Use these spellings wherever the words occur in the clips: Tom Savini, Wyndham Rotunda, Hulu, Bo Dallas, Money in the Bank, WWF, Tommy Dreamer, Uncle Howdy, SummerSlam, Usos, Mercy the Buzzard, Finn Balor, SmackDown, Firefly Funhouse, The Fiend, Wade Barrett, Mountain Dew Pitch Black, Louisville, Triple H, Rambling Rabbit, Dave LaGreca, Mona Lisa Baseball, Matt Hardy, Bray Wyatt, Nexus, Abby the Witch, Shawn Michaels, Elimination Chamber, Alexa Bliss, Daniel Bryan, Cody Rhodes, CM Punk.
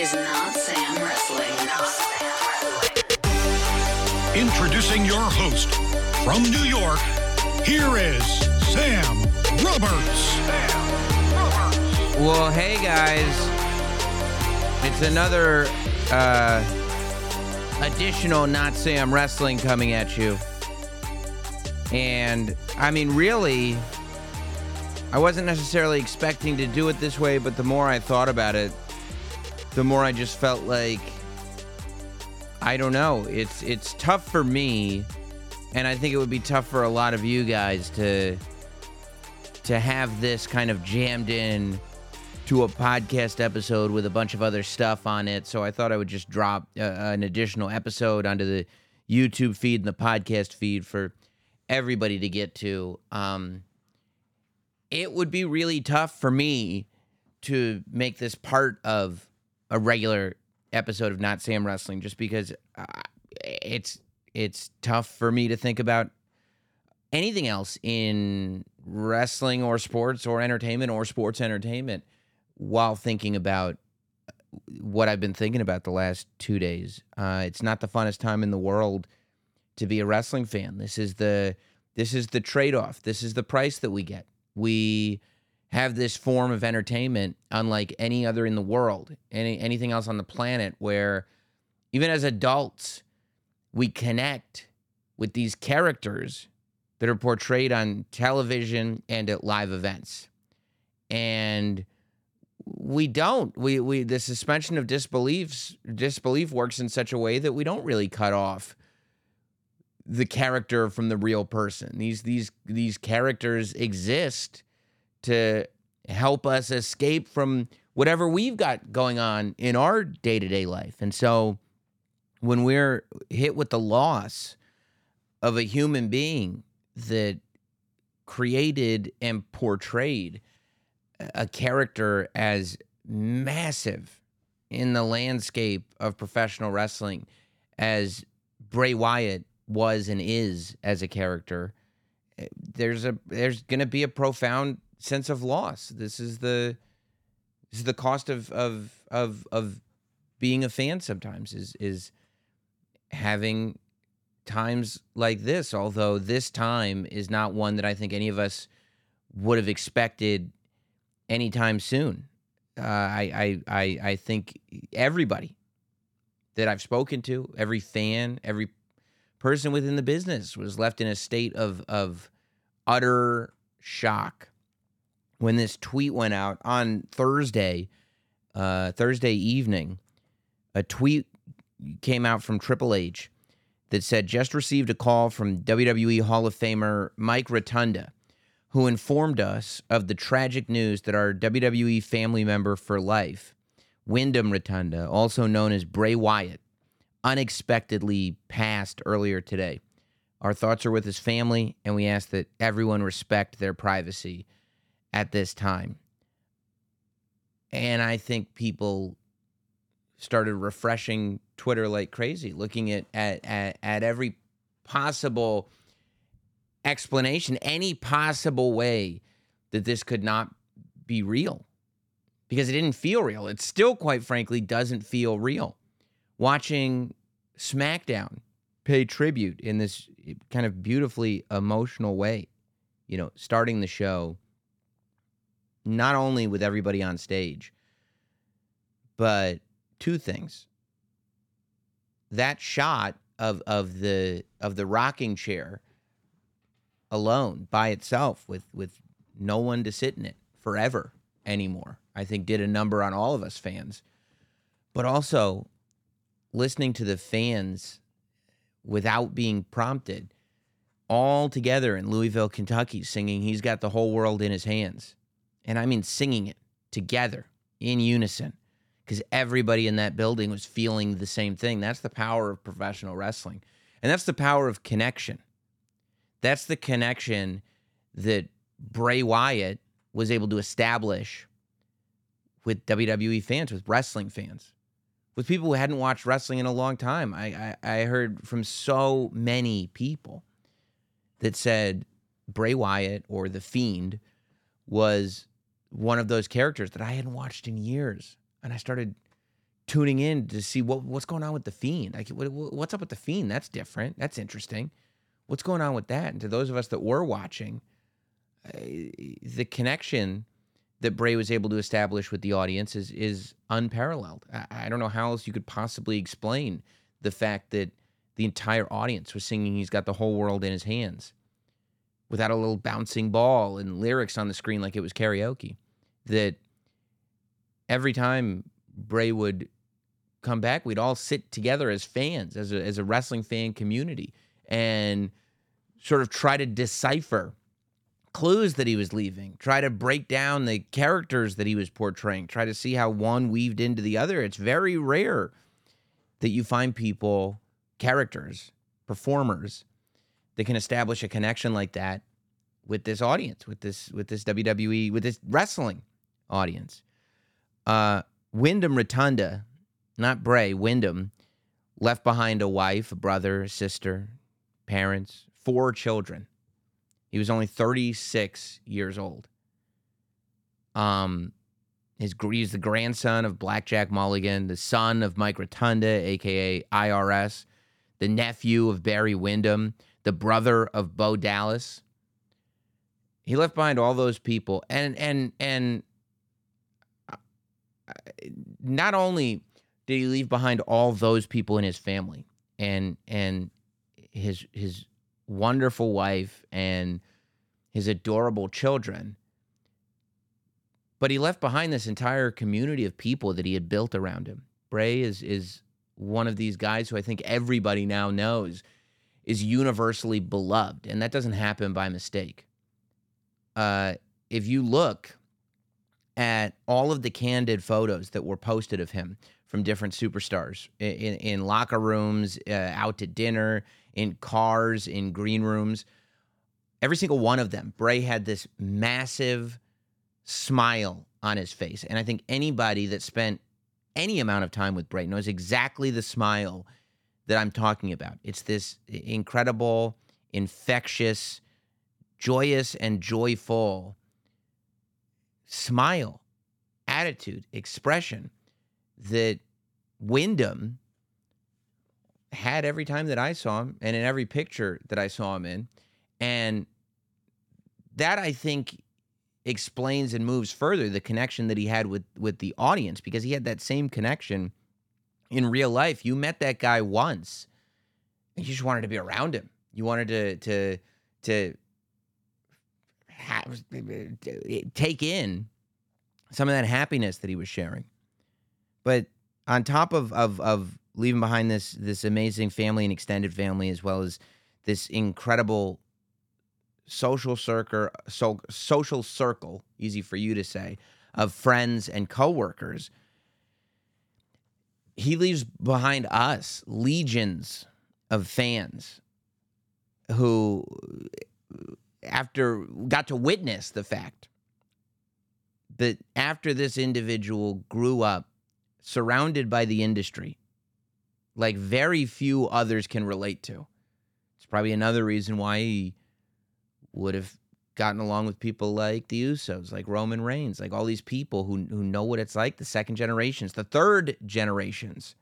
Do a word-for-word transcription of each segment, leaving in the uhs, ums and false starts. is Notsam Wrestling. Notsam Wrestling. Introducing your host from New York, here is Sam Roberts. Sam Roberts. Well, hey guys, it's another uh, additional Notsam Wrestling coming at you. And, I mean, really, I wasn't necessarily expecting to do it this way, but the more I thought about it, the more I just felt like, I don't know, it's it's tough for me, and I think it would be tough for a lot of you guys to, to have this kind of jammed in to a podcast episode with a bunch of other stuff on it, so I thought I would just drop uh, an additional episode onto the YouTube feed and the podcast feed for everybody to get to. Um, it would be really tough for me to make this part of a regular episode of Notsam Wrestling, just because uh, it's it's tough for me to think about anything else in wrestling or sports or entertainment or sports entertainment while thinking about what I've been thinking about the last two days. Uh, it's not the funnest time in the world to be a wrestling fan. This is the this is the trade-off. This is the price that we get. We have this form of entertainment unlike any other in the world, any anything else on the planet, where even as adults, we connect with these characters that are portrayed on television and at live events. And we don't. We we the suspension of disbeliefs disbelief works in such a way that we don't really cut off the character from the real person. These these these characters exist to help us escape from whatever we've got going on in our day-to-day life. And so when we're hit with the loss of a human being that created and portrayed a character as massive in the landscape of professional wrestling as Bray Wyatt was and is as a character, there's a there's going to be a profound sense of loss. This is the this is the cost of of of of being a fan sometimes, is is having times like this, although this time is not one that I think any of us would have expected anytime soon. Uh, I, I I I think everybody that I've spoken to, every fan, every person within the business was left in a state of of utter shock when this tweet went out on Thursday, uh, Thursday evening. A tweet came out from Triple H that said, "Just received a call from W W E Hall of Famer Mike Rotunda, who informed us of the tragic news that our W W E family member for life, Wyndham Rotunda, also known as Bray Wyatt, unexpectedly passed earlier today. Our thoughts are with his family, and we ask that everyone respect their privacy at this time." And I think people started refreshing Twitter like crazy, looking at at, at, at every possible explanation, any possible way that this could not be real, because it didn't feel real. It still, quite frankly, doesn't feel real. Watching SmackDown pay tribute in this kind of beautifully emotional way, you know, starting the show, not only with everybody on stage, but two things. That shot of of the of the rocking chair alone by itself, with with no one to sit in it forever anymore, I think did a number on all of us fans. But also listening to the fans without being prompted, all together in Louisville, Kentucky, singing "He's Got the Whole World in His Hands." And I mean singing it together in unison, because everybody in that building was feeling the same thing. That's the power of professional wrestling. And that's the power of connection. That's the connection that Bray Wyatt was able to establish with W W E fans, with wrestling fans, with people who hadn't watched wrestling in a long time. I, I I heard from so many people that said Bray Wyatt or The Fiend was one of those characters that I hadn't watched in years. And I started tuning in to see what what's going on with The Fiend. Like, what, what's up with The Fiend? That's different. That's interesting. What's going on with that? And to those of us that were watching, uh, the connection that Bray was able to establish with the audience is is unparalleled. I, I don't know how else you could possibly explain the fact that the entire audience was singing "He's Got the Whole World in His Hands" without a little bouncing ball and lyrics on the screen like it was karaoke. That every time Bray would come back, we'd all sit together as fans, as a, as a wrestling fan community, and sort of try to decipher clues that he was leaving, try to break down the characters that he was portraying, try to see how one weaved into the other. It's very rare that you find people, characters, performers, that can establish a connection like that with this audience, with this with this W W E, with this wrestling audience. Uh, Wyndham Rotunda, not Bray, Wyndham, left behind a wife, a brother, a sister, parents, four children. He was only thirty-six years old. Um, his, he's the grandson of Blackjack Mulligan, the son of Mike Rotunda, a k a. I R S, the nephew of Barry Wyndham, the brother of Bo Dallas. He left behind all those people. And, and, and not only did he leave behind all those people in his family and and his his wonderful wife and his adorable children, but he left behind this entire community of people that he had built around him. Bray is is one of these guys who I think everybody now knows is universally beloved, and that doesn't happen by mistake. Uh, if you look at all of the candid photos that were posted of him from different superstars in, in locker rooms, uh, out to dinner, in cars, in green rooms. Every single one of them, Bray had this massive smile on his face. And I think anybody that spent any amount of time with Bray knows exactly the smile that I'm talking about. It's this incredible, infectious, joyous, and joyful smile, attitude, expression that Wyndham had every time that I saw him and in every picture that I saw him in. And that, I think, explains and moves further the connection that he had with, with the audience, because he had that same connection in real life. You met that guy once, and you just wanted to be around him. You wanted to to to have, take in some of that happiness that he was sharing. But on top of, of, of leaving behind this this amazing family and extended family, as well as this incredible social circle, so, social circle, easy for you to say, of friends and coworkers, he leaves behind us legions of fans who, after got to witness the fact that after this individual grew up surrounded by the industry like very few others can relate to. It's probably another reason why he would have gotten along with people like the Usos, like Roman Reigns, like all these people who, who know what it's like, the second generations, the third generations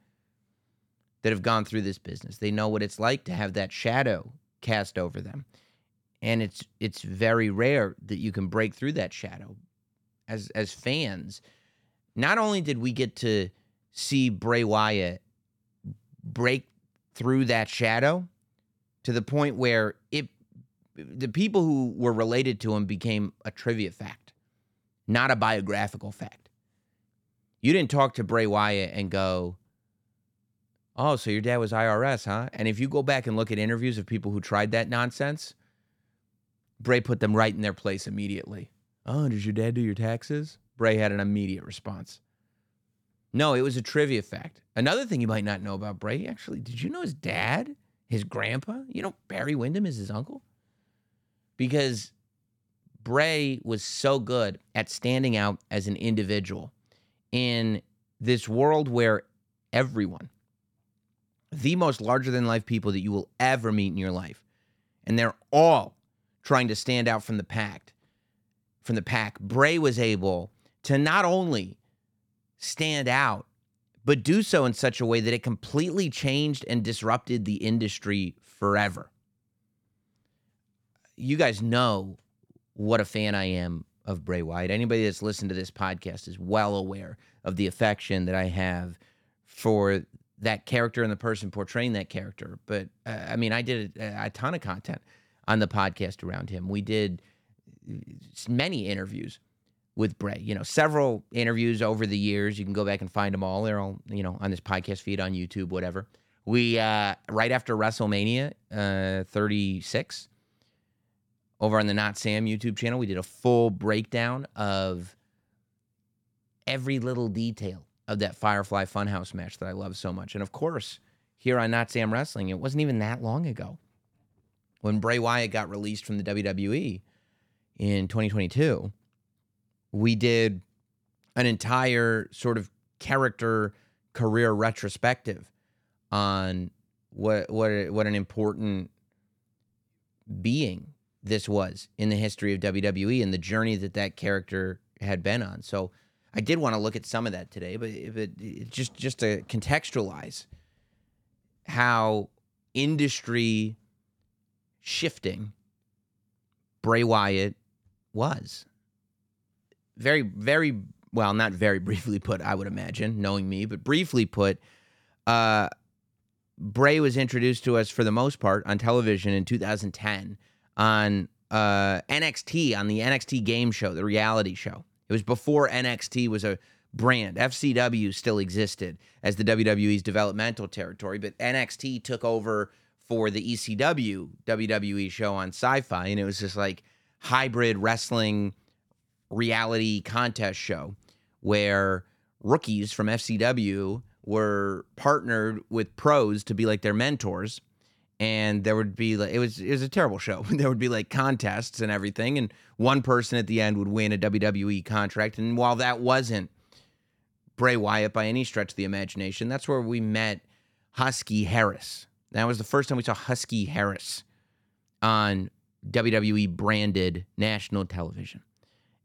that have gone through this business. They know what it's like to have that shadow cast over them. And it's it's very rare that you can break through that shadow. As as fans, not only did we get to see Bray Wyatt break through that shadow to the point where it the people who were related to him became a trivia fact, not a biographical fact. You didn't talk to Bray Wyatt and go, "Oh, so your dad was I R S, huh?" And if you go back and look at interviews of people who tried that nonsense, Bray put them right in their place immediately. "Oh, did your dad do your taxes?" Bray had an immediate response. No, it was a trivia fact. Another thing you might not know about Bray, actually, did you know his dad, his grandpa? You know Barry Wyndham is his uncle? Because Bray was so good at standing out as an individual in this world where everyone, the most larger-than-life people that you will ever meet in your life, and they're all trying to stand out from the pack, from the pack, Bray was able to not only stand out, but do so in such a way that it completely changed and disrupted the industry forever. You guys know what a fan I am of Bray Wyatt. Anybody that's listened to this podcast is well aware of the affection that I have for that character and the person portraying that character. But, uh, I mean, I did a, a ton of content on the podcast around him. We did many interviews with Bray, you know, several interviews over the years. You can go back and find them all. They're all, you know, on this podcast feed, on YouTube, whatever. We, uh, right after WrestleMania uh, thirty-six, over on the Notsam YouTube channel, we did a full breakdown of every little detail of that Firefly Funhouse match that I love so much. And of course, here on Notsam Wrestling, it wasn't even that long ago when Bray Wyatt got released from the W W E in twenty twenty-two, we did an entire sort of character career retrospective on what what what an important being this was in the history of W W E and the journey that that character had been on. So I did want to look at some of that today, but, but it just, just to contextualize how industry shifting Bray Wyatt was. Very, very, well, not very briefly put, I would imagine, knowing me, but briefly put, uh, Bray was introduced to us for the most part on television in two thousand ten on uh, N X T, on the N X T game show, the reality show. It was before N X T was a brand. F C W still existed as the W W E's developmental territory, but N X T took over for the E C W W W E show on Sci-Fi, and it was this like hybrid wrestling reality contest show where rookies from F C W were partnered with pros to be like their mentors. And there would be like, it was it was a terrible show. There would be like contests and everything, and one person at the end would win a W W E contract. And while that wasn't Bray Wyatt by any stretch of the imagination, that's where we met Husky Harris. That was the first time we saw Husky Harris on W W E branded national television.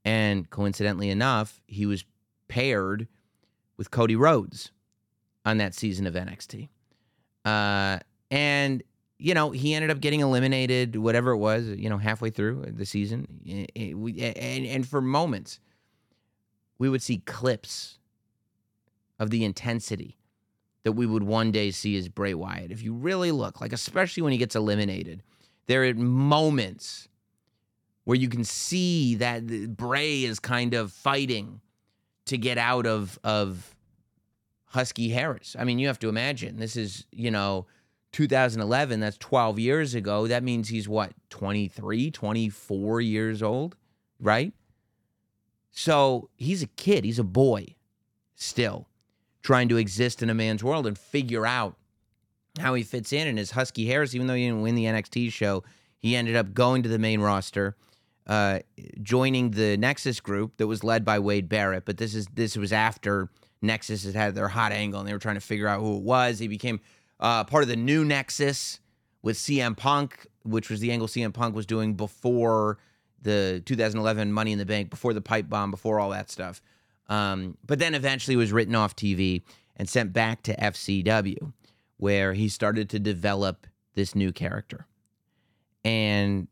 And coincidentally enough, he was paired with Cody Rhodes on that season of N X T. Uh, and You know, he ended up getting eliminated, whatever it was, you know, halfway through the season. And, and for moments, we would see clips of the intensity that we would one day see as Bray Wyatt. If you really look, like, especially when he gets eliminated, there are moments where you can see that Bray is kind of fighting to get out of, of Husky Harris. I mean, you have to imagine, this is, you know, two thousand eleven, that's twelve years ago. That means he's, what, twenty-three, twenty-four years old, right? So he's a kid. He's a boy still trying to exist in a man's world and figure out how he fits in. And as Husky Harris, even though he didn't win the N X T show, he ended up going to the main roster, uh, joining the Nexus group that was led by Wade Barrett. But this is this was after Nexus had had their hot angle, and they were trying to figure out who it was. He became... Uh, part of the new Nexus with C M Punk, which was the angle C M Punk was doing before the two thousand eleven Money in the Bank, before the pipe bomb, before all that stuff. Um, but then eventually was written off T V and sent back to F C W, where he started to develop this new character. And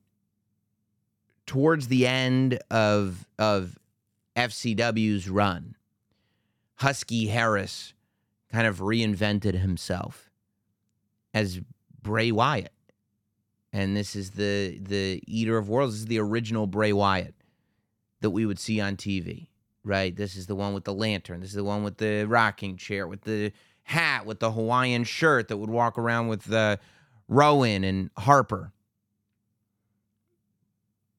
towards the end of, of F C W's run, Husky Harris kind of reinvented himself as Bray Wyatt. And this is the the Eater of Worlds. This is the original Bray Wyatt that we would see on T V, right? This is the one with the lantern. This is the one with the rocking chair, with the hat, with the Hawaiian shirt that would walk around with uh, Rowan and Harper.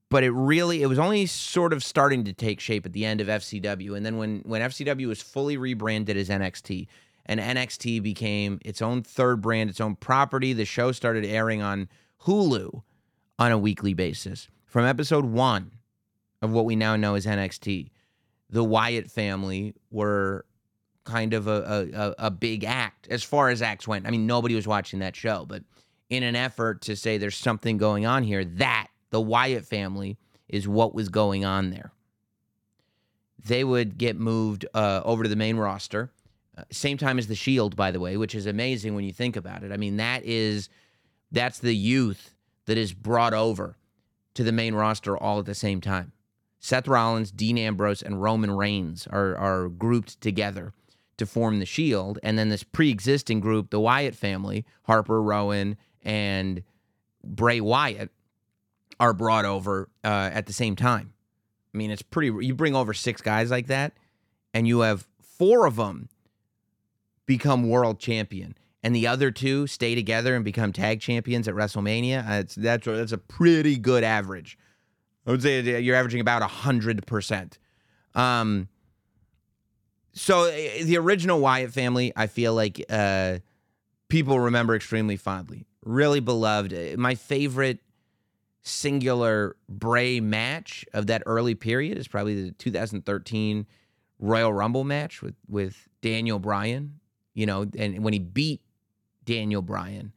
But it really, it was only sort of starting to take shape at the end of F C W. And then when, when F C W was fully rebranded as N X T, and N X T became its own third brand, its own property. The show started airing on Hulu on a weekly basis. From episode one of what we now know as N X T, the Wyatt family were kind of a, a, a big act as far as acts went. I mean, nobody was watching that show, but in an effort to say there's something going on here, that, the Wyatt family, is what was going on there. They would get moved uh, over to the main roster. Same time as The Shield, by the way, which is amazing when you think about it. I mean, that is, that's the youth that is brought over to the main roster all at the same time. Seth Rollins, Dean Ambrose, and Roman Reigns are are grouped together to form The Shield. And then this pre-existing group, the Wyatt family, Harper, Rowan, and Bray Wyatt, are brought over uh, at the same time. I mean, it's pretty, you bring over six guys like that, and you have four of them become world champion, and the other two stay together and become tag champions at WrestleMania. That's that's, that's a pretty good average. I would say you're averaging about one hundred percent. Um, so the original Wyatt family, I feel like uh, people remember extremely fondly. Really beloved. My favorite singular Bray match of that early period is probably the two thousand thirteen Royal Rumble match with, with Daniel Bryan. You know, and when he beat Daniel Bryan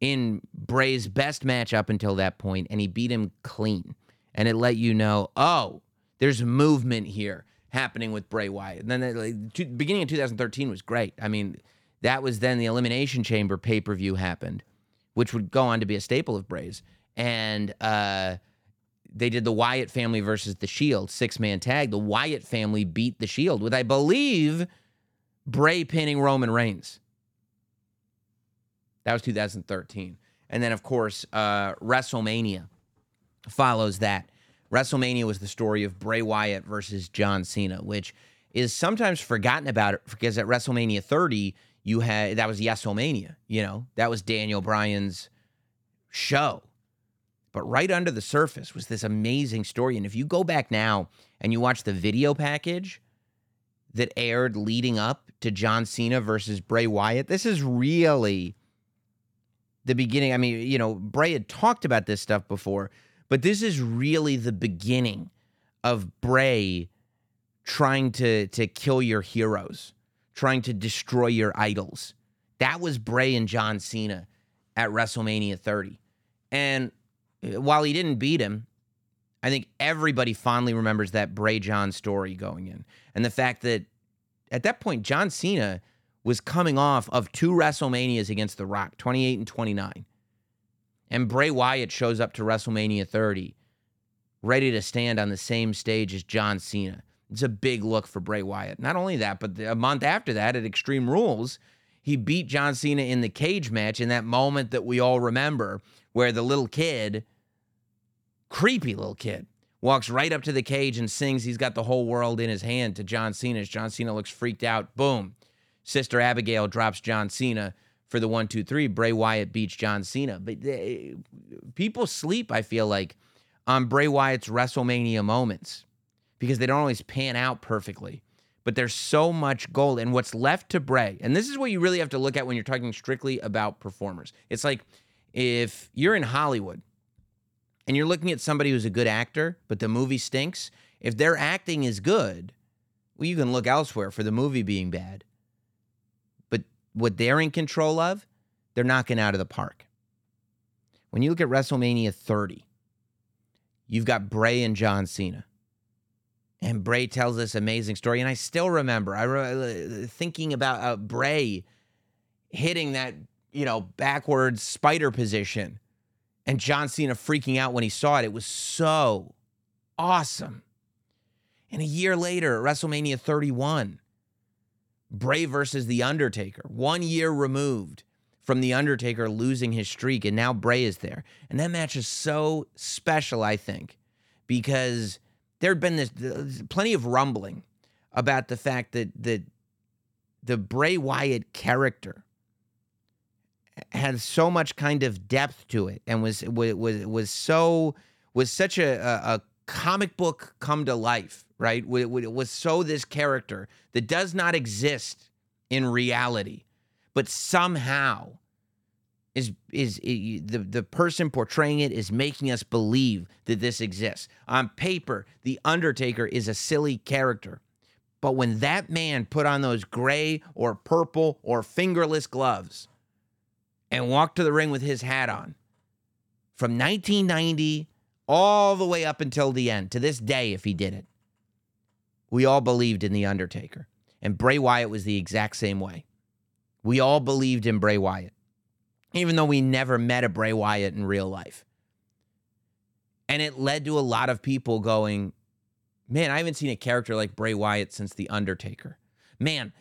in Bray's best match up until that point, and he beat him clean. And it let you know, oh, there's movement here happening with Bray Wyatt. And then the like, to, beginning of two thousand thirteen was great. I mean, that was then the Elimination Chamber pay-per-view happened, which would go on to be a staple of Bray's. And uh, they did the Wyatt family versus the Shield, six-man tag. The Wyatt family beat the Shield with, I believe, Bray pinning Roman Reigns. That was two thousand thirteen. And then, of course, uh, WrestleMania follows that. WrestleMania was the story of Bray Wyatt versus John Cena, which is sometimes forgotten about it because at WrestleMania thirty, you had, that was Yes-O-Mania, you know, that was Daniel Bryan's show. But right under the surface was this amazing story. And if you go back now and you watch the video package that aired leading up to John Cena versus Bray Wyatt, this is really the beginning. I mean, you know, Bray had talked about this stuff before, but this is really the beginning of Bray trying to, to kill your heroes, trying to destroy your idols. That was Bray and John Cena at WrestleMania thirty. And while he didn't beat him, I think everybody fondly remembers that Bray John story going in. And the fact that at that point, John Cena was coming off of two WrestleManias against The Rock, twenty-eight and twenty-nine. And Bray Wyatt shows up to WrestleMania thirty, ready to stand on the same stage as John Cena. It's a big look for Bray Wyatt. Not only that, but a month after that at Extreme Rules, he beat John Cena in the cage match in that moment that we all remember where the little kid, creepy little kid, walks right up to the cage and sings "He's Got the Whole World in His Hand" to John Cena. As John Cena looks freaked out, boom, Sister Abigail drops John Cena for the one, two, three. Bray Wyatt beats John Cena. But they, people sleep, I feel like, on Bray Wyatt's WrestleMania moments because they don't always pan out perfectly. But there's so much gold. And what's left to Bray, and this is what you really have to look at when you're talking strictly about performers. It's like if you're in Hollywood and you're looking at somebody who's a good actor, but the movie stinks, if their acting is good, well, you can look elsewhere for the movie being bad. But what they're in control of, they're knocking out of the park. When you look at WrestleMania thirty, you've got Bray and John Cena. And Bray tells this amazing story. And I still remember I re- thinking about uh, Bray hitting that, you know, backwards spider position. And John Cena freaking out when he saw it. It was so awesome. And a year later, at WrestleMania thirty-one, Bray versus The Undertaker. One year removed from The Undertaker losing his streak, and now Bray is there. And that match is so special, I think, because there had been this, this plenty of rumbling about the fact that the, the Bray Wyatt character had so much kind of depth to it, and was was was so was such a, a comic book come to life, right? It was so this character that does not exist in reality, but somehow is is it, the the person portraying it is making us believe that this exists. On paper, The Undertaker is a silly character, but when that man put on those gray or purple or fingerless gloves and walked to the ring with his hat on, from nineteen ninety all the way up until the end, to this day if he did it, we all believed in The Undertaker. And Bray Wyatt was the exact same way. We all believed in Bray Wyatt, even though we never met a Bray Wyatt in real life. And it led to a lot of people going, man, I haven't seen a character like Bray Wyatt since The Undertaker. Man,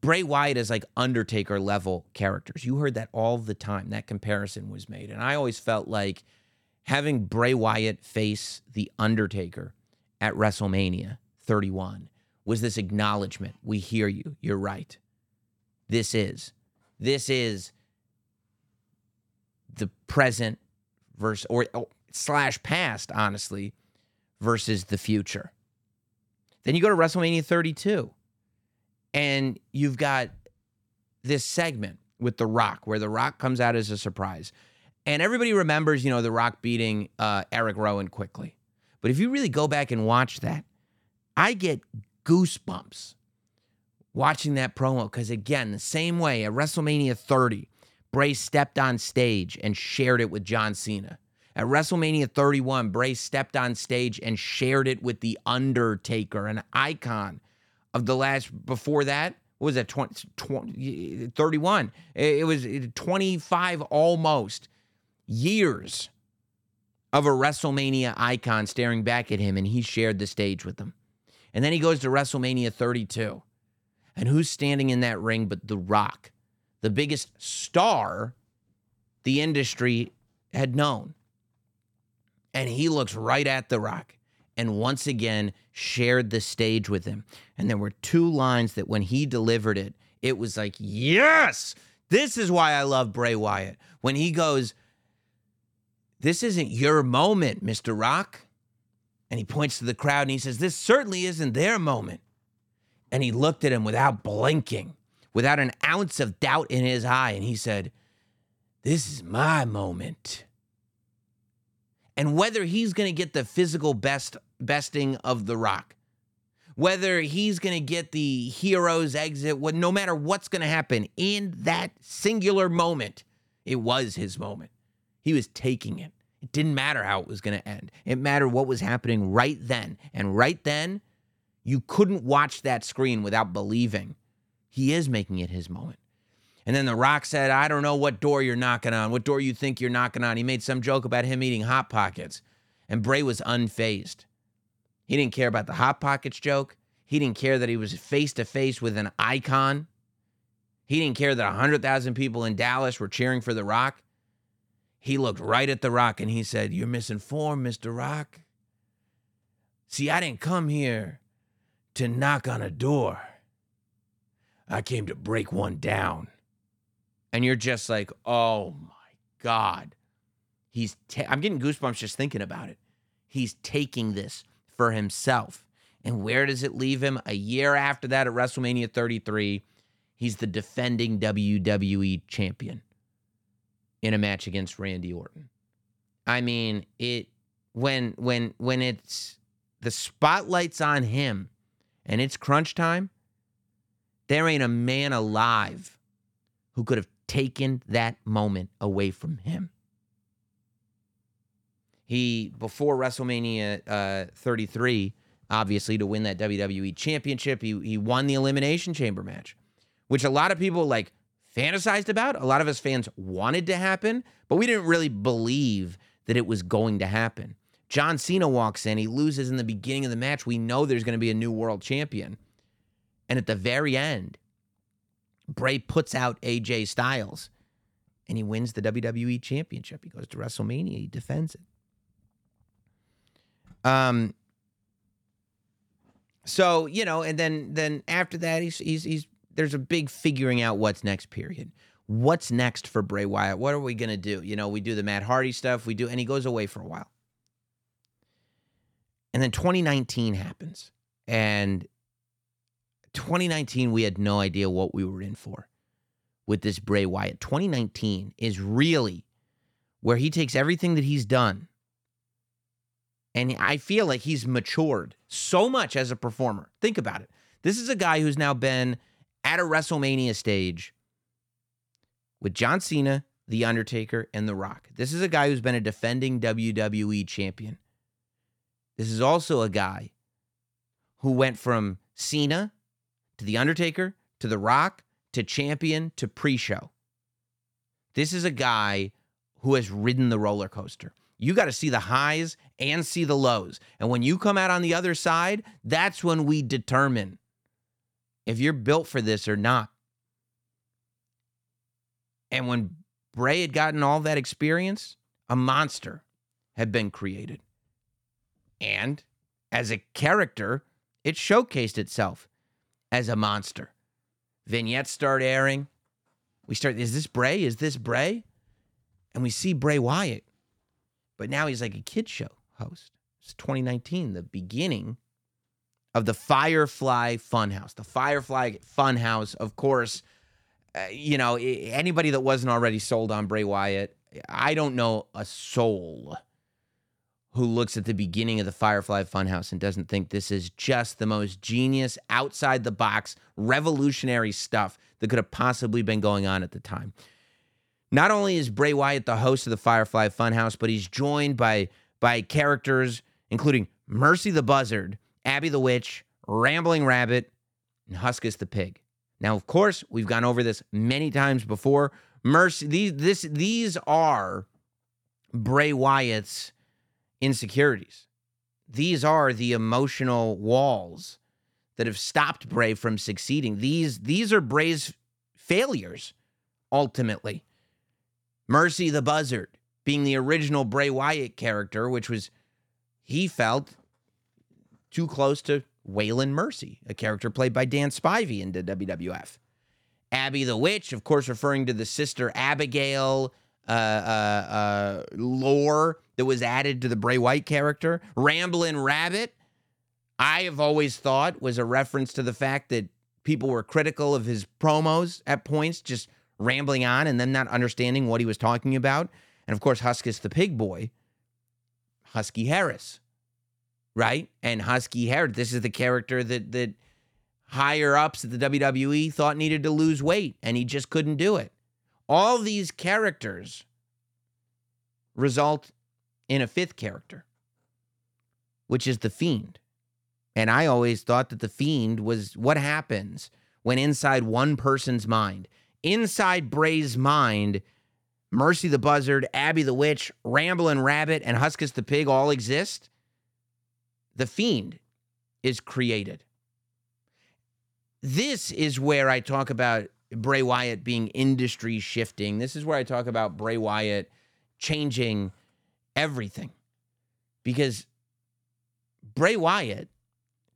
Bray Wyatt is like Undertaker level characters. You heard that all the time. That comparison was made. And I always felt like having Bray Wyatt face The Undertaker at WrestleMania thirty-one was this acknowledgement. We hear you. You're right. This is. This is the present versus, or oh, slash past, honestly, versus the future. Then you go to WrestleMania thirty-two, and you've got this segment with The Rock, where The Rock comes out as a surprise. And everybody remembers, you know, The Rock beating uh, Eric Rowan quickly. But if you really go back and watch that, I get goosebumps watching that promo, because again, the same way at WrestleMania thirty, Bray stepped on stage and shared it with John Cena. At WrestleMania thirty-one, Bray stepped on stage and shared it with The Undertaker, an icon of the last, before that, what was that, twenty, twenty, thirty-one? It was twenty-five almost years of a WrestleMania icon staring back at him, and he shared the stage with them. And then he goes to WrestleMania thirty-two. And who's standing in that ring but The Rock, the biggest star the industry had known? And he looks right at The Rock and once again shared the stage with him. And there were two lines that when he delivered it, it was like, yes, this is why I love Bray Wyatt. When he goes, this isn't your moment, Mister Rock. And he points to the crowd and he says, this certainly isn't their moment. And he looked at him without blinking, without an ounce of doubt in his eye. And he said, this is my moment. And whether he's going to get the physical best besting of The Rock, whether he's going to get the hero's exit, no matter what's going to happen, in that singular moment, it was his moment. He was taking it. It didn't matter how it was going to end. It mattered what was happening right then. And right then, you couldn't watch that screen without believing he is making it his moment. And then The Rock said, I don't know what door you're knocking on, what door you think you're knocking on. He made some joke about him eating Hot Pockets, and Bray was unfazed. He didn't care about the Hot Pockets joke. He didn't care that he was face-to-face with an icon. He didn't care that one hundred thousand people in Dallas were cheering for The Rock. He looked right at The Rock, and he said, you're misinformed, Mister Rock. See, I didn't come here to knock on a door. I came to break one down. And you're just like, oh my God. He's ta- I'm getting goosebumps just thinking about it. He's taking this for himself. And where does it leave him? A year after that at WrestleMania thirty-three, he's the defending W W E champion in a match against Randy Orton. I mean, it when when when it's the spotlight's on him and it's crunch time, there ain't a man alive who could have taken that moment away from him. He, before WrestleMania uh, thirty-three, obviously to win that W W E Championship, he, he won the Elimination Chamber match, which a lot of people like fantasized about. A lot of us fans wanted to happen, but we didn't really believe that it was going to happen. John Cena walks in, he loses in the beginning of the match. We know there's going to be a new world champion. And at the very end, Bray puts out A J Styles, and he wins the W W E Championship. He goes to WrestleMania. He defends it. Um. So you know, and then then after that, he's he's he's there's a big figuring out what's next period. What's next for Bray Wyatt? What are we gonna do? You know, we do the Matt Hardy stuff. We do, and he goes away for a while. And then twenty nineteen happens, and twenty nineteen, we had no idea what we were in for with this Bray Wyatt. twenty nineteen is really where he takes everything that he's done, and I feel like he's matured so much as a performer. Think about it. This is a guy who's now been at a WrestleMania stage with John Cena, The Undertaker, and The Rock. This is a guy who's been a defending W W E champion. This is also a guy who went from Cena to The Undertaker, to The Rock, to Champion, to pre-show. This is a guy who has ridden the roller coaster. You got to see the highs and see the lows. And when you come out on the other side, that's when we determine if you're built for this or not. And when Bray had gotten all that experience, a monster had been created. And as a character, it showcased itself as a monster. Vignettes start airing. We start, is this Bray? Is this Bray? And we see Bray Wyatt. But now he's like a kid show host. It's twenty nineteen, the beginning of the Firefly Funhouse. The Firefly Funhouse, of course, uh, you know, anybody that wasn't already sold on Bray Wyatt, I don't know a soul who looks at the beginning of the Firefly Funhouse and doesn't think this is just the most genius, outside-the-box, revolutionary stuff that could have possibly been going on at the time. Not only is Bray Wyatt the host of the Firefly Funhouse, but he's joined by, by characters including Mercy the Buzzard, Abby the Witch, Rambling Rabbit, and Huskus the Pig. Now, of course, we've gone over this many times before. Mercy, these, this, these are Bray Wyatt's insecurities. These are the emotional walls that have stopped Bray from succeeding. These, these are Bray's failures, ultimately. Mercy the Buzzard being the original Bray Wyatt character, which was, he felt, too close to Waylon Mercy, a character played by Dan Spivey in the W W F. Abby the Witch, of course, referring to the Sister Abigail uh, uh, uh, lore that was added to the Bray Wyatt character. Ramblin' Rabbit, I have always thought, was a reference to the fact that people were critical of his promos at points, just rambling on and then not understanding what he was talking about. And, of course, Huskus the Pig Boy, Husky Harris, right? And Husky Harris, this is the character that that higher-ups at the W W E thought needed to lose weight, and he just couldn't do it. All these characters result in a fifth character, which is The Fiend. And I always thought that The Fiend was what happens when inside one person's mind, inside Bray's mind, Mercy the Buzzard, Abby the Witch, Ramblin' Rabbit, and Huskus the Pig all exist. The Fiend is created. This is where I talk about Bray Wyatt being industry shifting. This is where I talk about Bray Wyatt changing everything. Because Bray Wyatt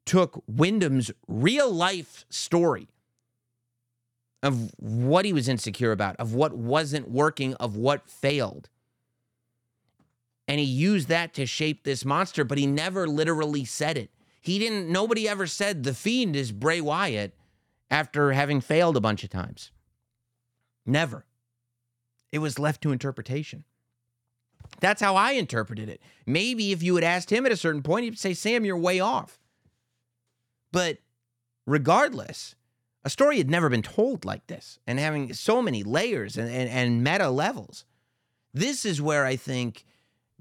took Wyndham's real-life story of what he was insecure about, of what wasn't working, of what failed. And he used that to shape this monster, but he never literally said it. He didn't, nobody ever said The Fiend is Bray Wyatt after having failed a bunch of times. Never. It was left to interpretation. That's how I interpreted it. Maybe if you had asked him at a certain point, he'd say, Sam, you're way off. But regardless, a story had never been told like this, and having so many layers and, and, and meta levels. This is where I think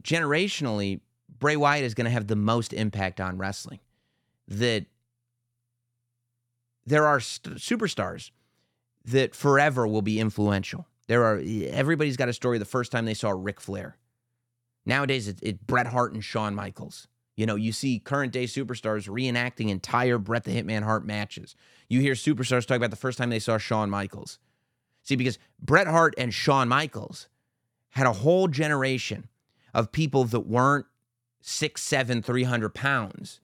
generationally, Bray Wyatt is going to have the most impact on wrestling. That there are st- superstars that forever will be influential. There are, everybody's got a story the first time they saw Ric Flair. Nowadays, it's it, Bret Hart and Shawn Michaels. You know, you see current-day superstars reenacting entire Bret the Hitman Hart matches. You hear superstars talk about the first time they saw Shawn Michaels. See, because Bret Hart and Shawn Michaels had a whole generation of people that weren't six, seven, three hundred pounds,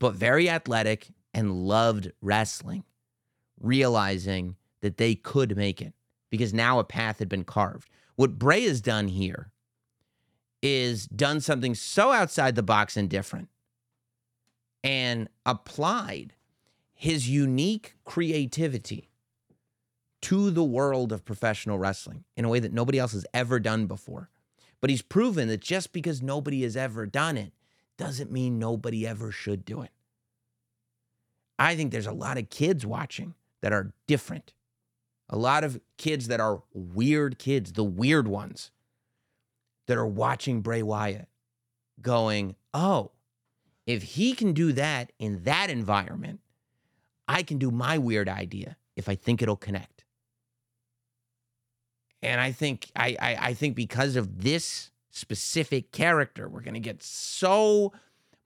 but very athletic and loved wrestling, realizing that they could make it because now a path had been carved. What Bray has done here is done something so outside the box and different and applied his unique creativity to the world of professional wrestling in a way that nobody else has ever done before. But he's proven that just because nobody has ever done it doesn't mean nobody ever should do it. I think there's a lot of kids watching that are different. A lot of kids that are weird kids, the weird ones, that are watching Bray Wyatt going, oh, if he can do that in that environment, I can do my weird idea if I think it'll connect. And I think I I, I think because of this specific character, we're going to get so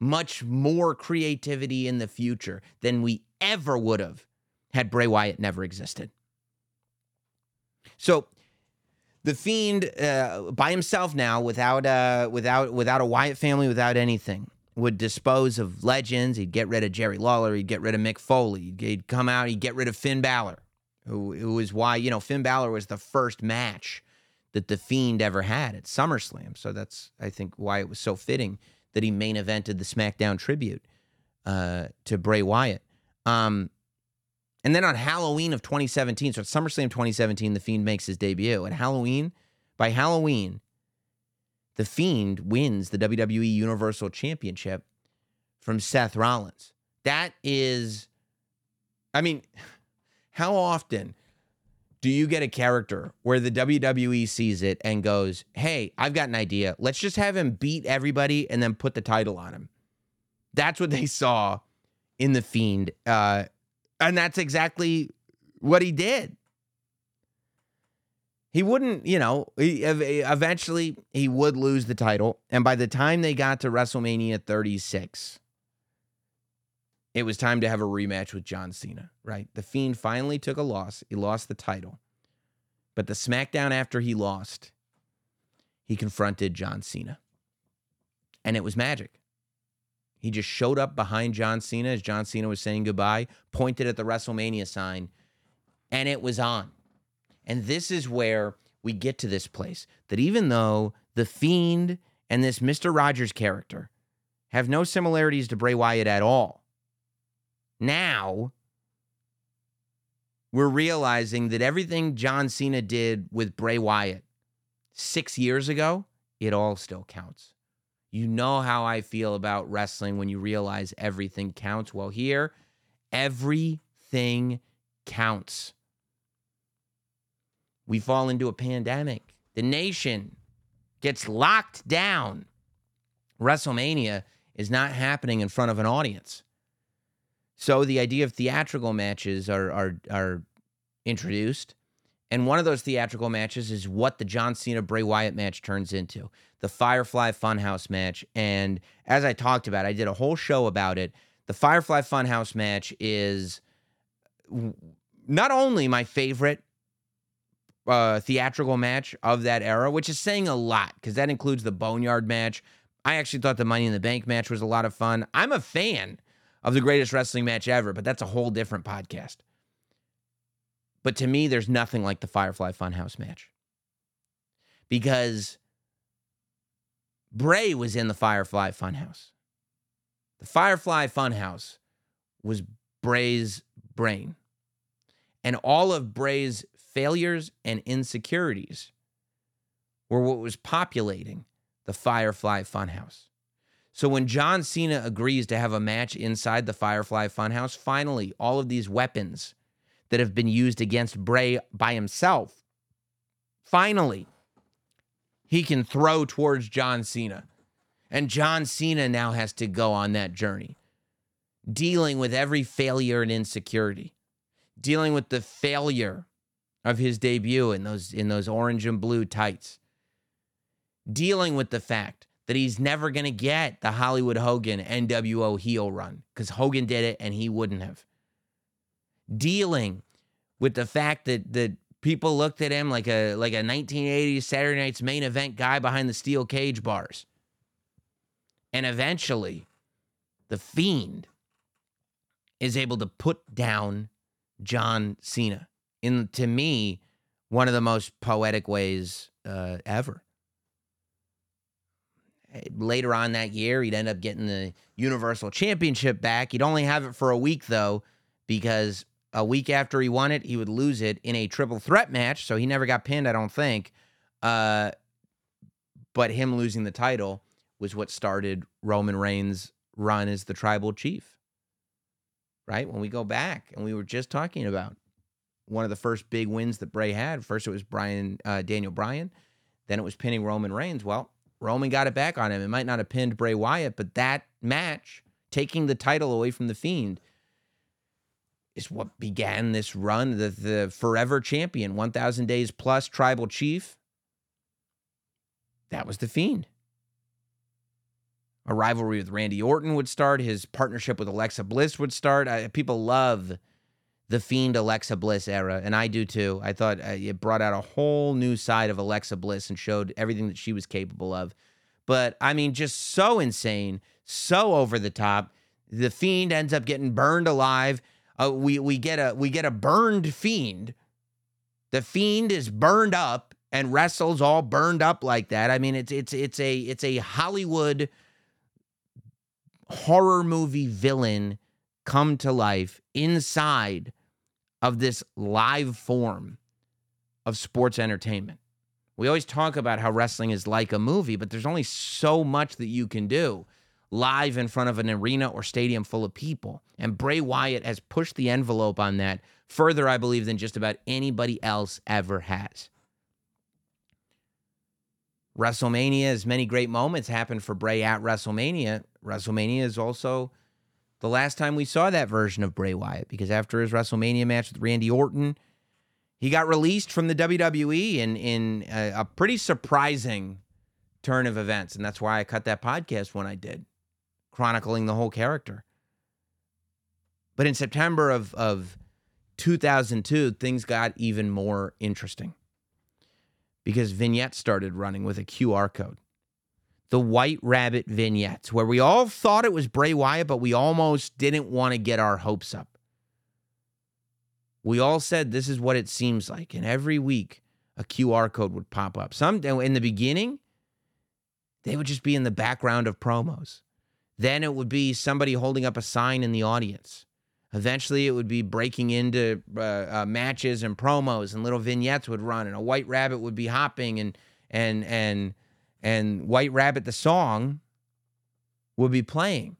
much more creativity in the future than we ever would have had Bray Wyatt never existed. So The Fiend uh, by himself now, without uh, without without a Wyatt family, without anything, would dispose of legends. He'd get rid of Jerry Lawler. He'd get rid of Mick Foley. He'd come out. He'd get rid of Finn Balor, who who is why, you know, Finn Balor was the first match that The Fiend ever had at SummerSlam. So that's, I think, why it was so fitting that he main evented the SmackDown tribute uh, to Bray Wyatt. Um, and then on Halloween of twenty seventeen, so at SummerSlam twenty seventeen, The Fiend makes his debut. At Halloween, by Halloween, The Fiend wins the W W E Universal Championship from Seth Rollins. That is, I mean, how often do you get a character where the W W E sees it and goes, hey, I've got an idea. Let's just have him beat everybody and then put the title on him. That's what they saw in The Fiend. Uh, and that's exactly what he did. He wouldn't, you know, he, eventually he would lose the title. And by the time they got to WrestleMania thirty-six, it was time to have a rematch with John Cena, right? The Fiend finally took a loss. He lost the title. But the SmackDown after he lost, he confronted John Cena. And it was magic. He just showed up behind John Cena as John Cena was saying goodbye, pointed at the WrestleMania sign, and it was on. And this is where we get to this place, that even though The Fiend and this Mister Rogers character have no similarities to Bray Wyatt at all, now, we're realizing that everything John Cena did with Bray Wyatt six years ago, it all still counts. You know how I feel about wrestling when you realize everything counts. Well, here, everything counts. We fall into a pandemic. The nation gets locked down. WrestleMania is not happening in front of an audience. So the idea of theatrical matches are, are are introduced. And one of those theatrical matches is what the John Cena-Bray Wyatt match turns into, the Firefly Funhouse match. And as I talked about, I did a whole show about it. The Firefly Funhouse match is not only my favorite uh, theatrical match of that era, which is saying a lot, because that includes the Boneyard match. I actually thought the Money in the Bank match was a lot of fun. I'm a fan of the greatest wrestling match ever, but that's a whole different podcast. But to me, there's nothing like the Firefly Funhouse match, because Bray was in the Firefly Funhouse. The Firefly Funhouse was Bray's brain, and all of Bray's failures and insecurities were what was populating the Firefly Funhouse. So when John Cena agrees to have a match inside the Firefly Funhouse, finally, all of these weapons that have been used against Bray by himself, finally, he can throw towards John Cena. And John Cena now has to go on that journey, dealing with every failure and insecurity, dealing with the failure of his debut in those, in those orange and blue tights, dealing with the fact that he's never going to get the Hollywood Hogan N W O heel run, because Hogan did it and he wouldn't have. Dealing with the fact that, that people looked at him like a, like a nineteen eighties Saturday Night's Main Event guy behind the steel cage bars. And eventually, The Fiend is able to put down John Cena in, to me, one of the most poetic ways uh, ever. Later on that year, he'd end up getting the Universal Championship back. He'd only have it for a week, though, because a week after he won it, he would lose it in a triple threat match, so he never got pinned, I don't think. Uh, but him losing the title was what started Roman Reigns' run as the tribal chief, right? When we go back, and we were just talking about one of the first big wins that Bray had. First, it was Bryan, uh, Daniel Bryan. Then it was pinning Roman Reigns. Well, Roman got it back on him. It might not have pinned Bray Wyatt, but that match, taking the title away from The Fiend, is what began this run. The, the forever champion, one thousand days plus tribal chief. That was The Fiend. A rivalry with Randy Orton would start. His partnership with Alexa Bliss would start. I, people love The Fiend Alexa Bliss era, and I do too. I thought uh, it brought out a whole new side of Alexa Bliss and showed everything that she was capable of. But, I mean, just so insane, so over the top. The Fiend ends up getting burned alive. Uh, we we get a we get a burned Fiend. The Fiend is burned up and wrestles all burned up like that. I mean, it's it's it's a it's a Hollywood horror movie villain come to life inside of this live form of sports entertainment. We always talk about how wrestling is like a movie, but there's only so much that you can do live in front of an arena or stadium full of people. And Bray Wyatt has pushed the envelope on that further, I believe, than just about anybody else ever has. WrestleMania, as many great moments happened for Bray at WrestleMania, WrestleMania is also the last time we saw that version of Bray Wyatt, because after his WrestleMania match with Randy Orton, he got released from the W W E in, in a, a pretty surprising turn of events. And that's why I cut that podcast when I did, chronicling the whole character. But in September of, of two thousand two, things got even more interesting, because vignettes started running with a Q R code. The White Rabbit vignettes, where we all thought it was Bray Wyatt, but we almost didn't want to get our hopes up. We all said this is what it seems like, and every week a Q R code would pop up. Some, in the beginning, they would just be in the background of promos. Then it would be somebody holding up a sign in the audience. Eventually, it would be breaking into uh, uh, matches and promos, and little vignettes would run, and a White Rabbit would be hopping, and and and and White Rabbit the song would be playing.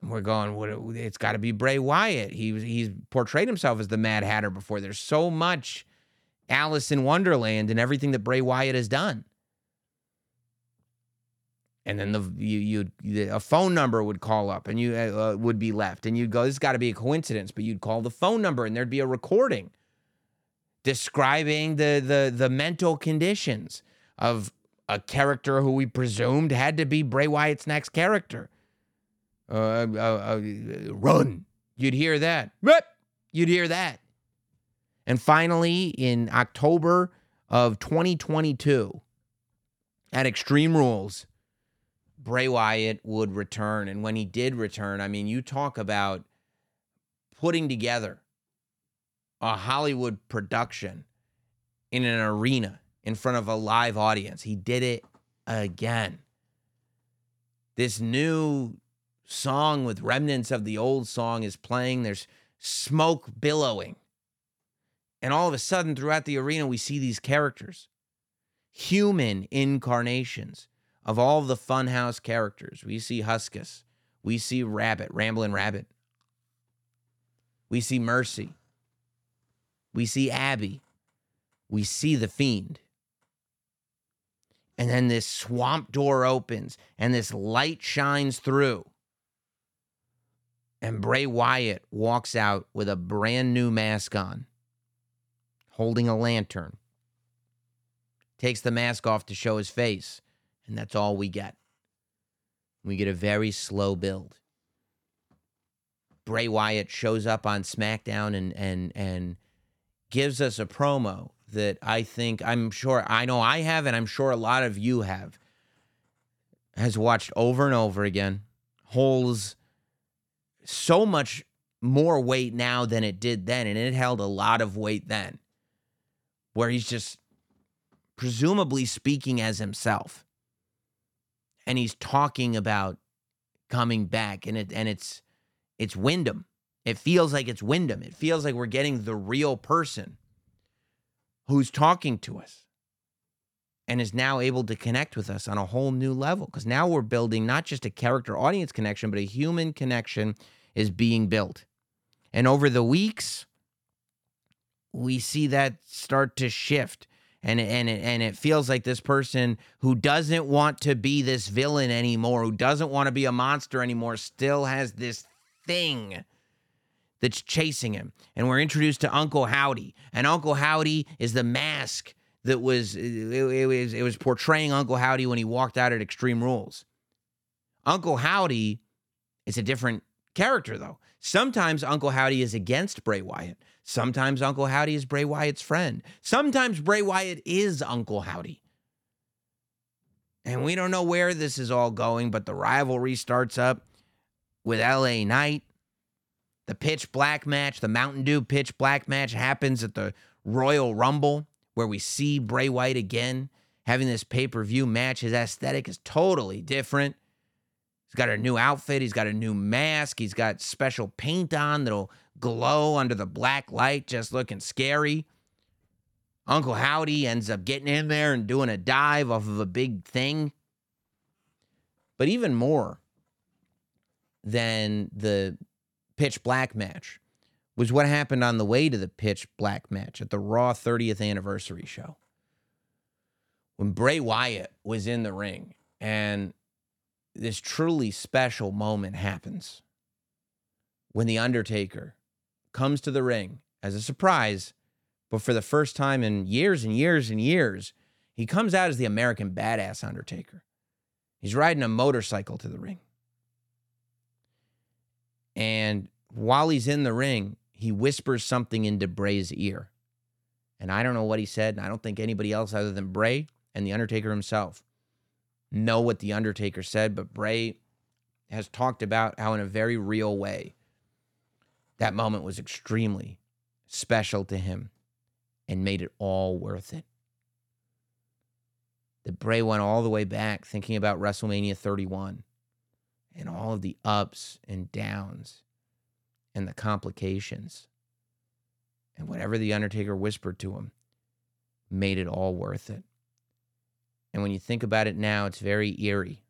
And we're going, well, it's got to be Bray Wyatt. He he's portrayed himself as the Mad Hatter before. There's so much Alice in Wonderland and everything that Bray Wyatt has done. And then the you you a phone number would call up, and you uh, would be left, and you'd go, this has got to be a coincidence. But you'd call the phone number, and there'd be a recording describing the the the mental conditions of a character who we presumed had to be Bray Wyatt's next character. Uh, uh, uh, run! You'd hear that. Rip! You'd hear that. And finally, in October of twenty twenty-two, at Extreme Rules, Bray Wyatt would return. And when he did return, I mean, you talk about putting together a Hollywood production in an arena in front of a live audience. He did it again. This new song with remnants of the old song is playing. There's smoke billowing. And all of a sudden, throughout the arena, we see these characters, human incarnations of all the Funhouse characters. We see Huskus. We see Rabbit, Rambling Rabbit. We see Mercy. We see Abby. We see The Fiend. And then this swamp door opens, and this light shines through. And Bray Wyatt walks out with a brand new mask on, holding a lantern. Takes the mask off to show his face. And that's all we get. We get a very slow build. Bray Wyatt shows up on SmackDown and and and gives us a promo that I think, I'm sure, I know I have, and I'm sure a lot of you have, has watched over and over again, holds so much more weight now than it did then, and it held a lot of weight then, where he's just presumably speaking as himself. And he's talking about coming back, and it and it's it's Wyndham. It feels like it's Wyndham. It feels like we're getting the real person who's talking to us and is now able to connect with us on a whole new level. Because now we're building not just a character-audience connection, but a human connection is being built. And over the weeks, we see that start to shift. And and it, and it feels like this person who doesn't want to be this villain anymore, who doesn't want to be a monster anymore, still has this thing that's chasing him. And we're introduced to Uncle Howdy. And Uncle Howdy is the mask that was it, it was it was portraying Uncle Howdy when he walked out at Extreme Rules. Uncle Howdy is a different character, though. Sometimes Uncle Howdy is against Bray Wyatt. Sometimes Uncle Howdy is Bray Wyatt's friend. Sometimes Bray Wyatt is Uncle Howdy. And we don't know where this is all going, but the rivalry starts up with L A Knight. The Pitch Black match, the Mountain Dew Pitch Black match happens at the Royal Rumble, where we see Bray Wyatt again having this pay-per-view match. His aesthetic is totally different. He's got a new outfit. He's got a new mask. He's got special paint on that'll glow under the black light, just looking scary. Uncle Howdy ends up getting in there and doing a dive off of a big thing. But even more than the Pitch Black match was what happened on the way to the Pitch Black match at the Raw thirtieth anniversary show. When Bray Wyatt was in the ring and this truly special moment happens when The Undertaker comes to the ring as a surprise. But for the first time in years and years and years, he comes out as the American Badass Undertaker. He's riding a motorcycle to the ring. And while he's in the ring, he whispers something into Bray's ear. And I don't know what he said, and I don't think anybody else other than Bray and The Undertaker himself know what The Undertaker said, but Bray has talked about how in a very real way, that moment was extremely special to him and made it all worth it. That Bray went all the way back thinking about WrestleMania thirty-one and all of the ups and downs and the complications. And whatever The Undertaker whispered to him made it all worth it. And when you think about it now, it's very eerie.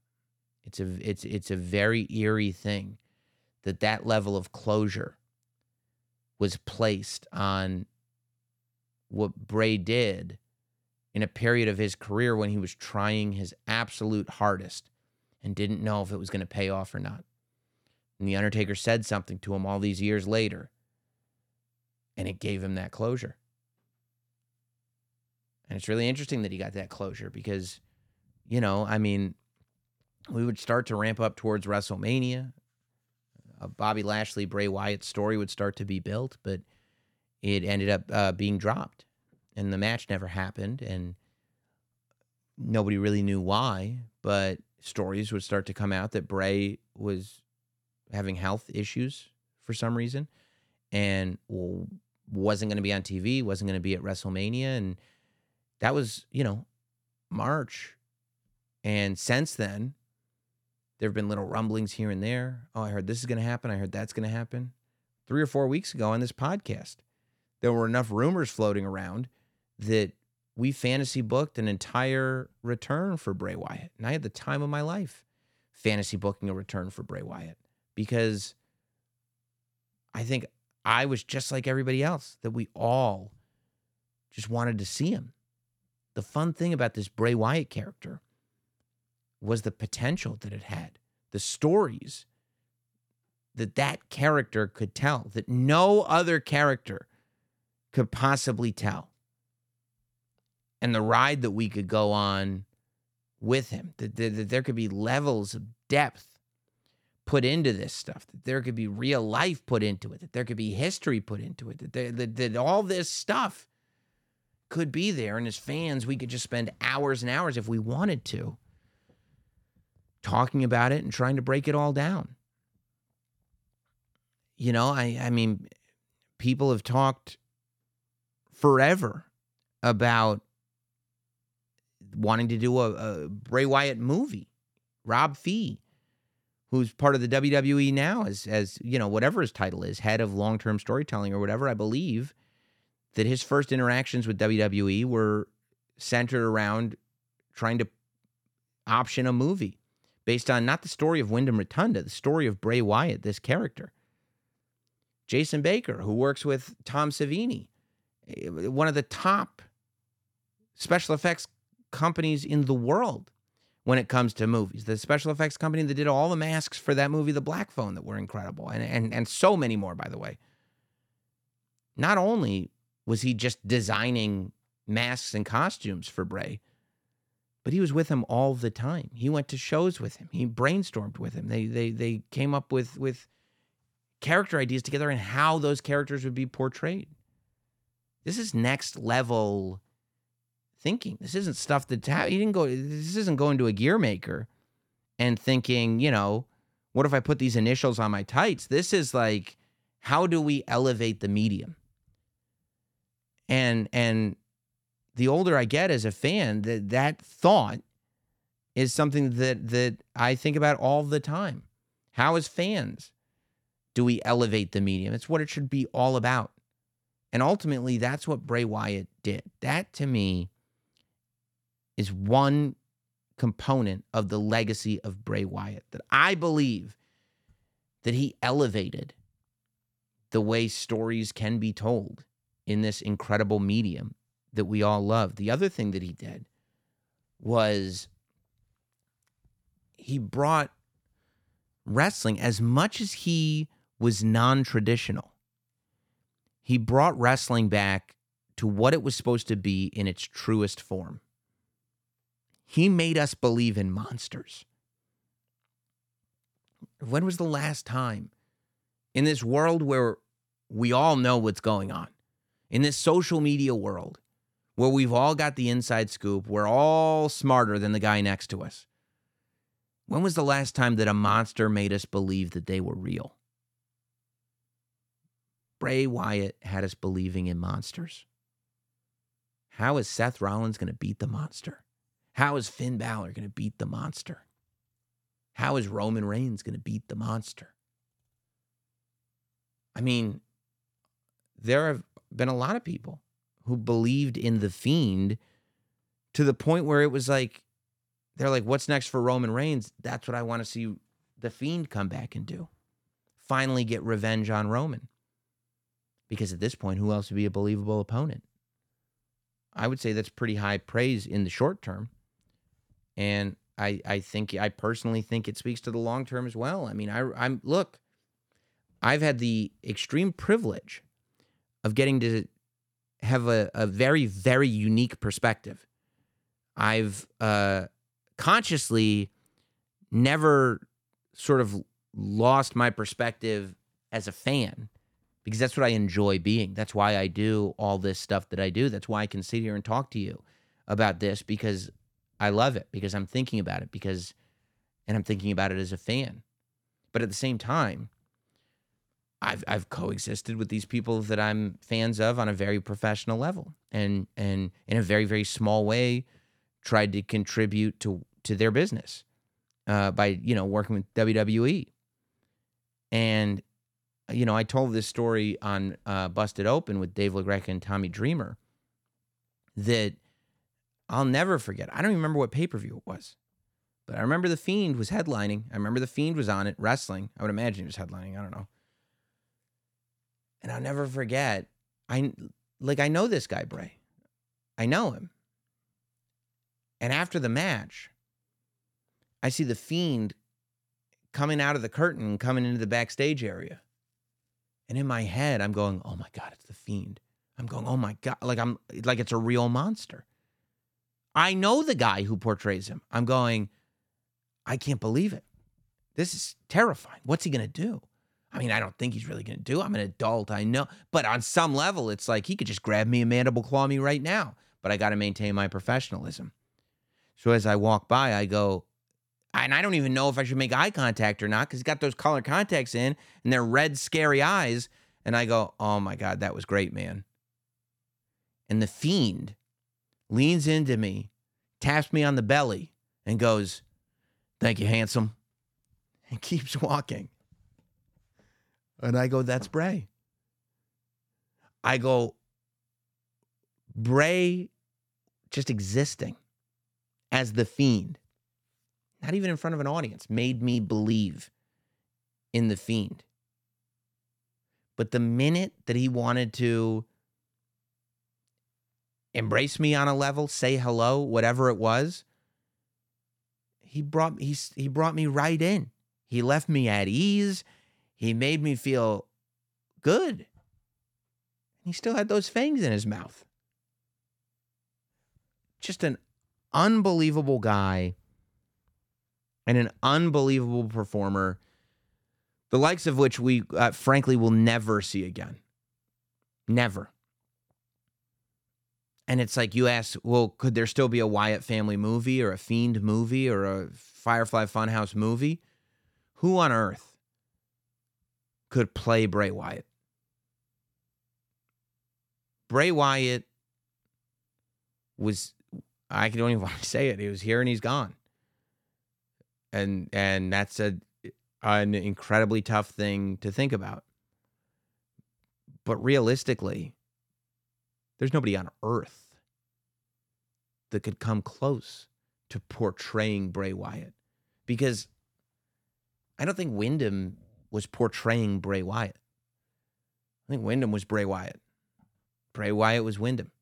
It's a, it's, it's a very eerie thing that that level of closure was placed on what Bray did in a period of his career when he was trying his absolute hardest and didn't know if it was going to pay off or not. And The Undertaker said something to him all these years later, and it gave him that closure. And it's really interesting that he got that closure because, you know, I mean, we would start to ramp up towards WrestleMania. Uh, Bobby Lashley, Bray Wyatt's story would start to be built, but it ended up uh, being dropped, and the match never happened, and nobody really knew why, but stories would start to come out that Bray was having health issues for some reason and wasn't going to be on T V, wasn't going to be at WrestleMania, and that was, you know, March. And since then, there have been little rumblings here and there. Oh, I heard this is going to happen. I heard that's going to happen. Three or four weeks ago on this podcast, there were enough rumors floating around that we fantasy booked an entire return for Bray Wyatt. And I had the time of my life fantasy booking a return for Bray Wyatt because I think I was just like everybody else, that we all just wanted to see him. The fun thing about this Bray Wyatt character was the potential that it had, the stories that that character could tell, that no other character could possibly tell, and the ride that we could go on with him, that, that, that there could be levels of depth put into this stuff, that there could be real life put into it, that there could be history put into it, that, there, that, that all this stuff could be there. And as fans, we could just spend hours and hours if we wanted to talking about it and trying to break it all down. You know, I, I mean, people have talked forever about wanting to do a, a Bray Wyatt movie. Rob Fee, who's part of the W W E now as, as, you know, whatever his title is, head of long-term storytelling or whatever, I believe that his first interactions with W W E were centered around trying to option a movie based on not the story of Wyndham Rotunda, the story of Bray Wyatt, this character. Jason Baker, who works with Tom Savini, one of the top special effects companies in the world when it comes to movies. The special effects company that did all the masks for that movie, The Black Phone, that were incredible, and and, and so many more, by the way. not only was he just designing masks and costumes for Bray, but he was with him all the time. He went to shows with him. He brainstormed with him. They they they came up with with character ideas together and how those characters would be portrayed. This is next level thinking. This isn't stuff that ha- you didn't go. This isn't going to a gear maker and thinking, you know, what if I put these initials on my tights? This is like, how do we elevate the medium? And and the older I get as a fan, that that thought is something that that I think about all the time. How as fans do we elevate the medium? It's what it should be all about. And ultimately, that's what Bray Wyatt did. That, to me, is one component of the legacy of Bray Wyatt, that I believe that he elevated the way stories can be told in this incredible medium that we all love. The other thing that he did was he brought wrestling, as much as he was non-traditional, he brought wrestling back to what it was supposed to be in its truest form. He made us believe in monsters. When was the last time in this world where we all know what's going on, in this social media world where we've all got the inside scoop, we're all smarter than the guy next to us, when was the last time that a monster made us believe that they were real? Bray Wyatt had us believing in monsters. How is Seth Rollins going to beat the monster? How is Finn Balor going to beat the monster? How is Roman Reigns going to beat the monster? I mean, there have been a lot of people who believed in The Fiend to the point where it was like, they're like, what's next for Roman Reigns? That's what I want to see The Fiend come back and do. Finally get revenge on Roman. Because at this point, who else would be a believable opponent? I would say that's pretty high praise in the short term. And I I think, I personally think it speaks to the long term as well. I mean, I, I'm, look, I've had the extreme privilege of getting to have a, a very, very unique perspective. I've uh, consciously never sort of lost my perspective as a fan, because that's what I enjoy being. That's why I do all this stuff that I do. That's why I can sit here and talk to you about this, because I love it, because I'm thinking about it, because, and I'm thinking about it as a fan. But at the same time, I've I've coexisted with these people that I'm fans of on a very professional level, and and in a very, very small way, tried to contribute to to their business uh, by you know working with W W E. And you know, I told this story on uh, Busted Open with Dave LaGreca and Tommy Dreamer that I'll never forget. I don't even remember what pay-per-view it was, but I remember The Fiend was headlining. I remember The Fiend was on it, wrestling. I would imagine he was headlining. I don't know. And I'll never forget. I, like, I know this guy, Bray. I know him. And after the match, I see The Fiend coming out of the curtain, coming into the backstage area. And in my head, I'm going, oh my God, it's The Fiend. I'm going, oh my God, like I'm like it's a real monster. I know the guy who portrays him. I'm going, I can't believe it. This is terrifying. What's he going to do? I mean, I don't think he's really going to do. I'm an adult, I know. But on some level, it's like he could just grab me and mandible claw me right now. But I got to maintain my professionalism. So as I walk by, I go, and I don't even know if I should make eye contact or not, because he's got those color contacts in and they're red, scary eyes. And I go, oh my God, that was great, man. And The Fiend leans into me, taps me on the belly and goes, thank you, handsome. And keeps walking. And I go, that's Bray. I go, Bray just existing as The Fiend, not even in front of an audience, made me believe in The Fiend. But the minute that he wanted to embrace me on a level, say hello, whatever it was, he brought, he, he brought me right in. He left me at ease. He made me feel good. He still had those fangs in his mouth. Just an unbelievable guy and an unbelievable performer, the likes of which we, uh, frankly, will never see again. Never. And it's like you ask, well, could there still be a Wyatt family movie or a Fiend movie or a Firefly Funhouse movie? Who on earth could play Bray Wyatt? Bray Wyatt was, I don't even want to say it. He was here and he's gone. And and that's a, an incredibly tough thing to think about. But realistically, there's nobody on earth that could come close to portraying Bray Wyatt. Because I don't think Wyndham was portraying Bray Wyatt. I think Wyndham was Bray Wyatt. Bray Wyatt was Wyndham.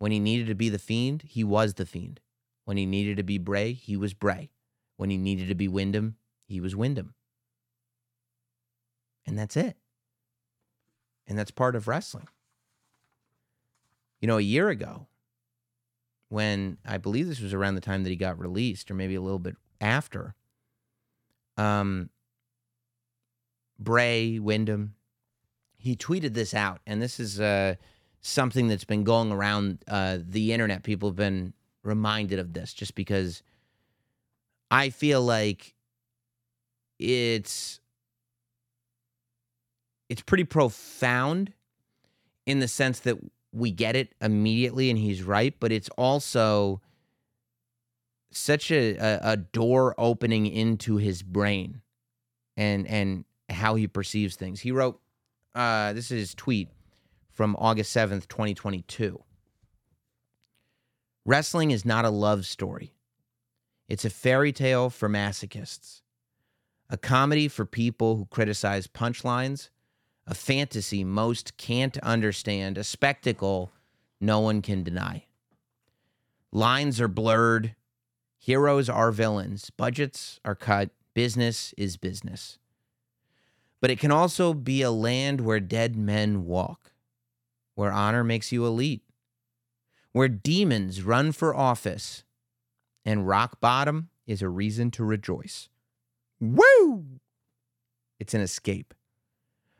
When he needed to be the Fiend, he was the Fiend. When he needed to be Bray, he was Bray. When he needed to be Wyndham, he was Wyndham. And that's it. And that's part of wrestling. You know, a year ago, when I believe this was around the time that he got released, or maybe a little bit after, um, Bray, Wyndham, he tweeted this out, and this is uh, something that's been going around uh, the internet. People have been reminded of this just because I feel like it's it's pretty profound in the sense that we get it immediately and he's right, but it's also such a, a, a door opening into his brain and, and how he perceives things. He wrote, uh, this is his tweet from August seventh, twenty twenty-two. Wrestling is not a love story. It's a fairy tale for masochists, a comedy for people who criticize punchlines, a fantasy most can't understand, a spectacle no one can deny. Lines are blurred. Heroes are villains. Budgets are cut. Business is business. But it can also be a land where dead men walk, where honor makes you elite, where demons run for office, and rock bottom is a reason to rejoice. Woo! It's an escape.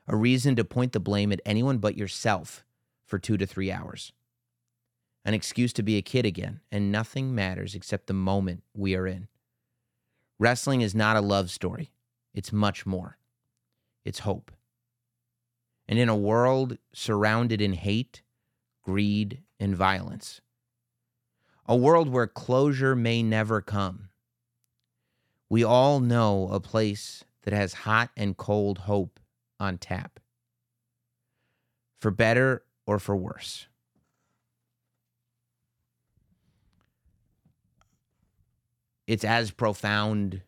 A reason to point the blame at anyone but yourself for two to three hours. An excuse to be a kid again, and nothing matters except the moment we are in. Wrestling is not a love story. It's much more. It's hope. And in a world surrounded in hate, greed, and violence, a world where closure may never come, we all know a place that has hot and cold hope on tap, for better or for worse. It's as profound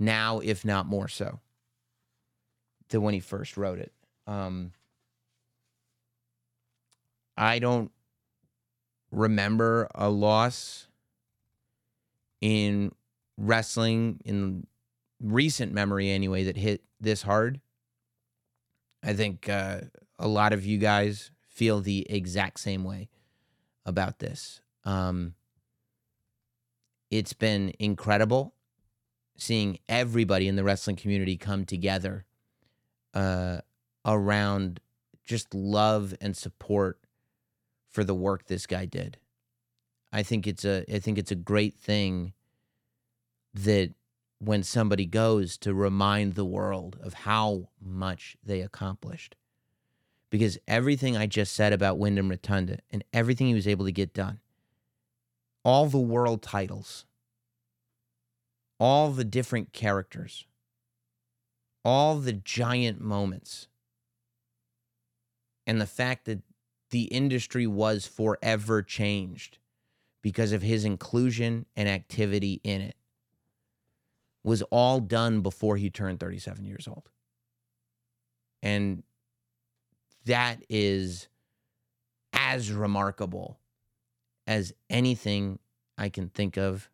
now, if not more so, than when he first wrote it. Um, I don't remember a loss in wrestling, in recent memory anyway, that hit this hard. I think uh, a lot of you guys feel the exact same way about this. Um, it's been incredible seeing everybody in the wrestling community come together uh, around just love and support for the work this guy did. I think it's a I think it's a great thing that when somebody goes, to remind the world of how much they accomplished. Because everything I just said about Wyndham Rotunda and everything he was able to get done, all the world titles, all the different characters, all the giant moments, and the fact that the industry was forever changed because of his inclusion and activity in it, was all done before he turned thirty-seven years old. And that is as remarkable as anything I can think of.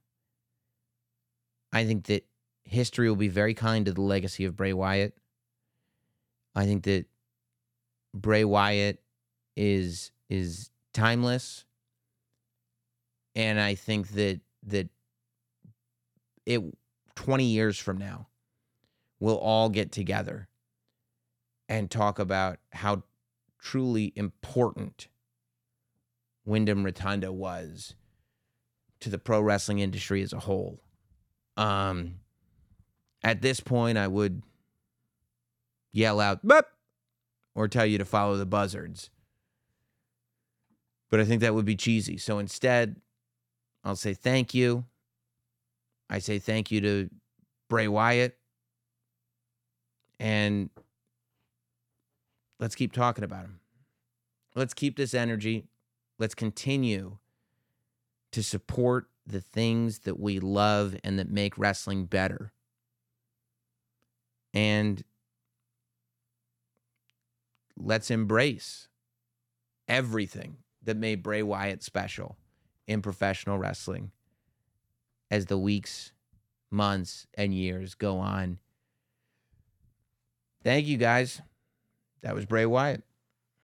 I think that history will be very kind to the legacy of Bray Wyatt. I think that Bray Wyatt is is timeless, and I think that that it twenty years from now, we'll all get together and talk about how truly important Wyndham Rotunda was to the pro wrestling industry as a whole. Um, at this point, I would yell out, "Bop!" or tell you to follow the buzzards. But I think that would be cheesy. So instead, I'll say thank you. I say thank you to Bray Wyatt. And let's keep talking about him. Let's keep this energy. Let's continue to support the things that we love and that make wrestling better. And let's embrace everything that made Bray Wyatt special in professional wrestling as the weeks, months, and years go on. Thank you, guys. That was Bray Wyatt.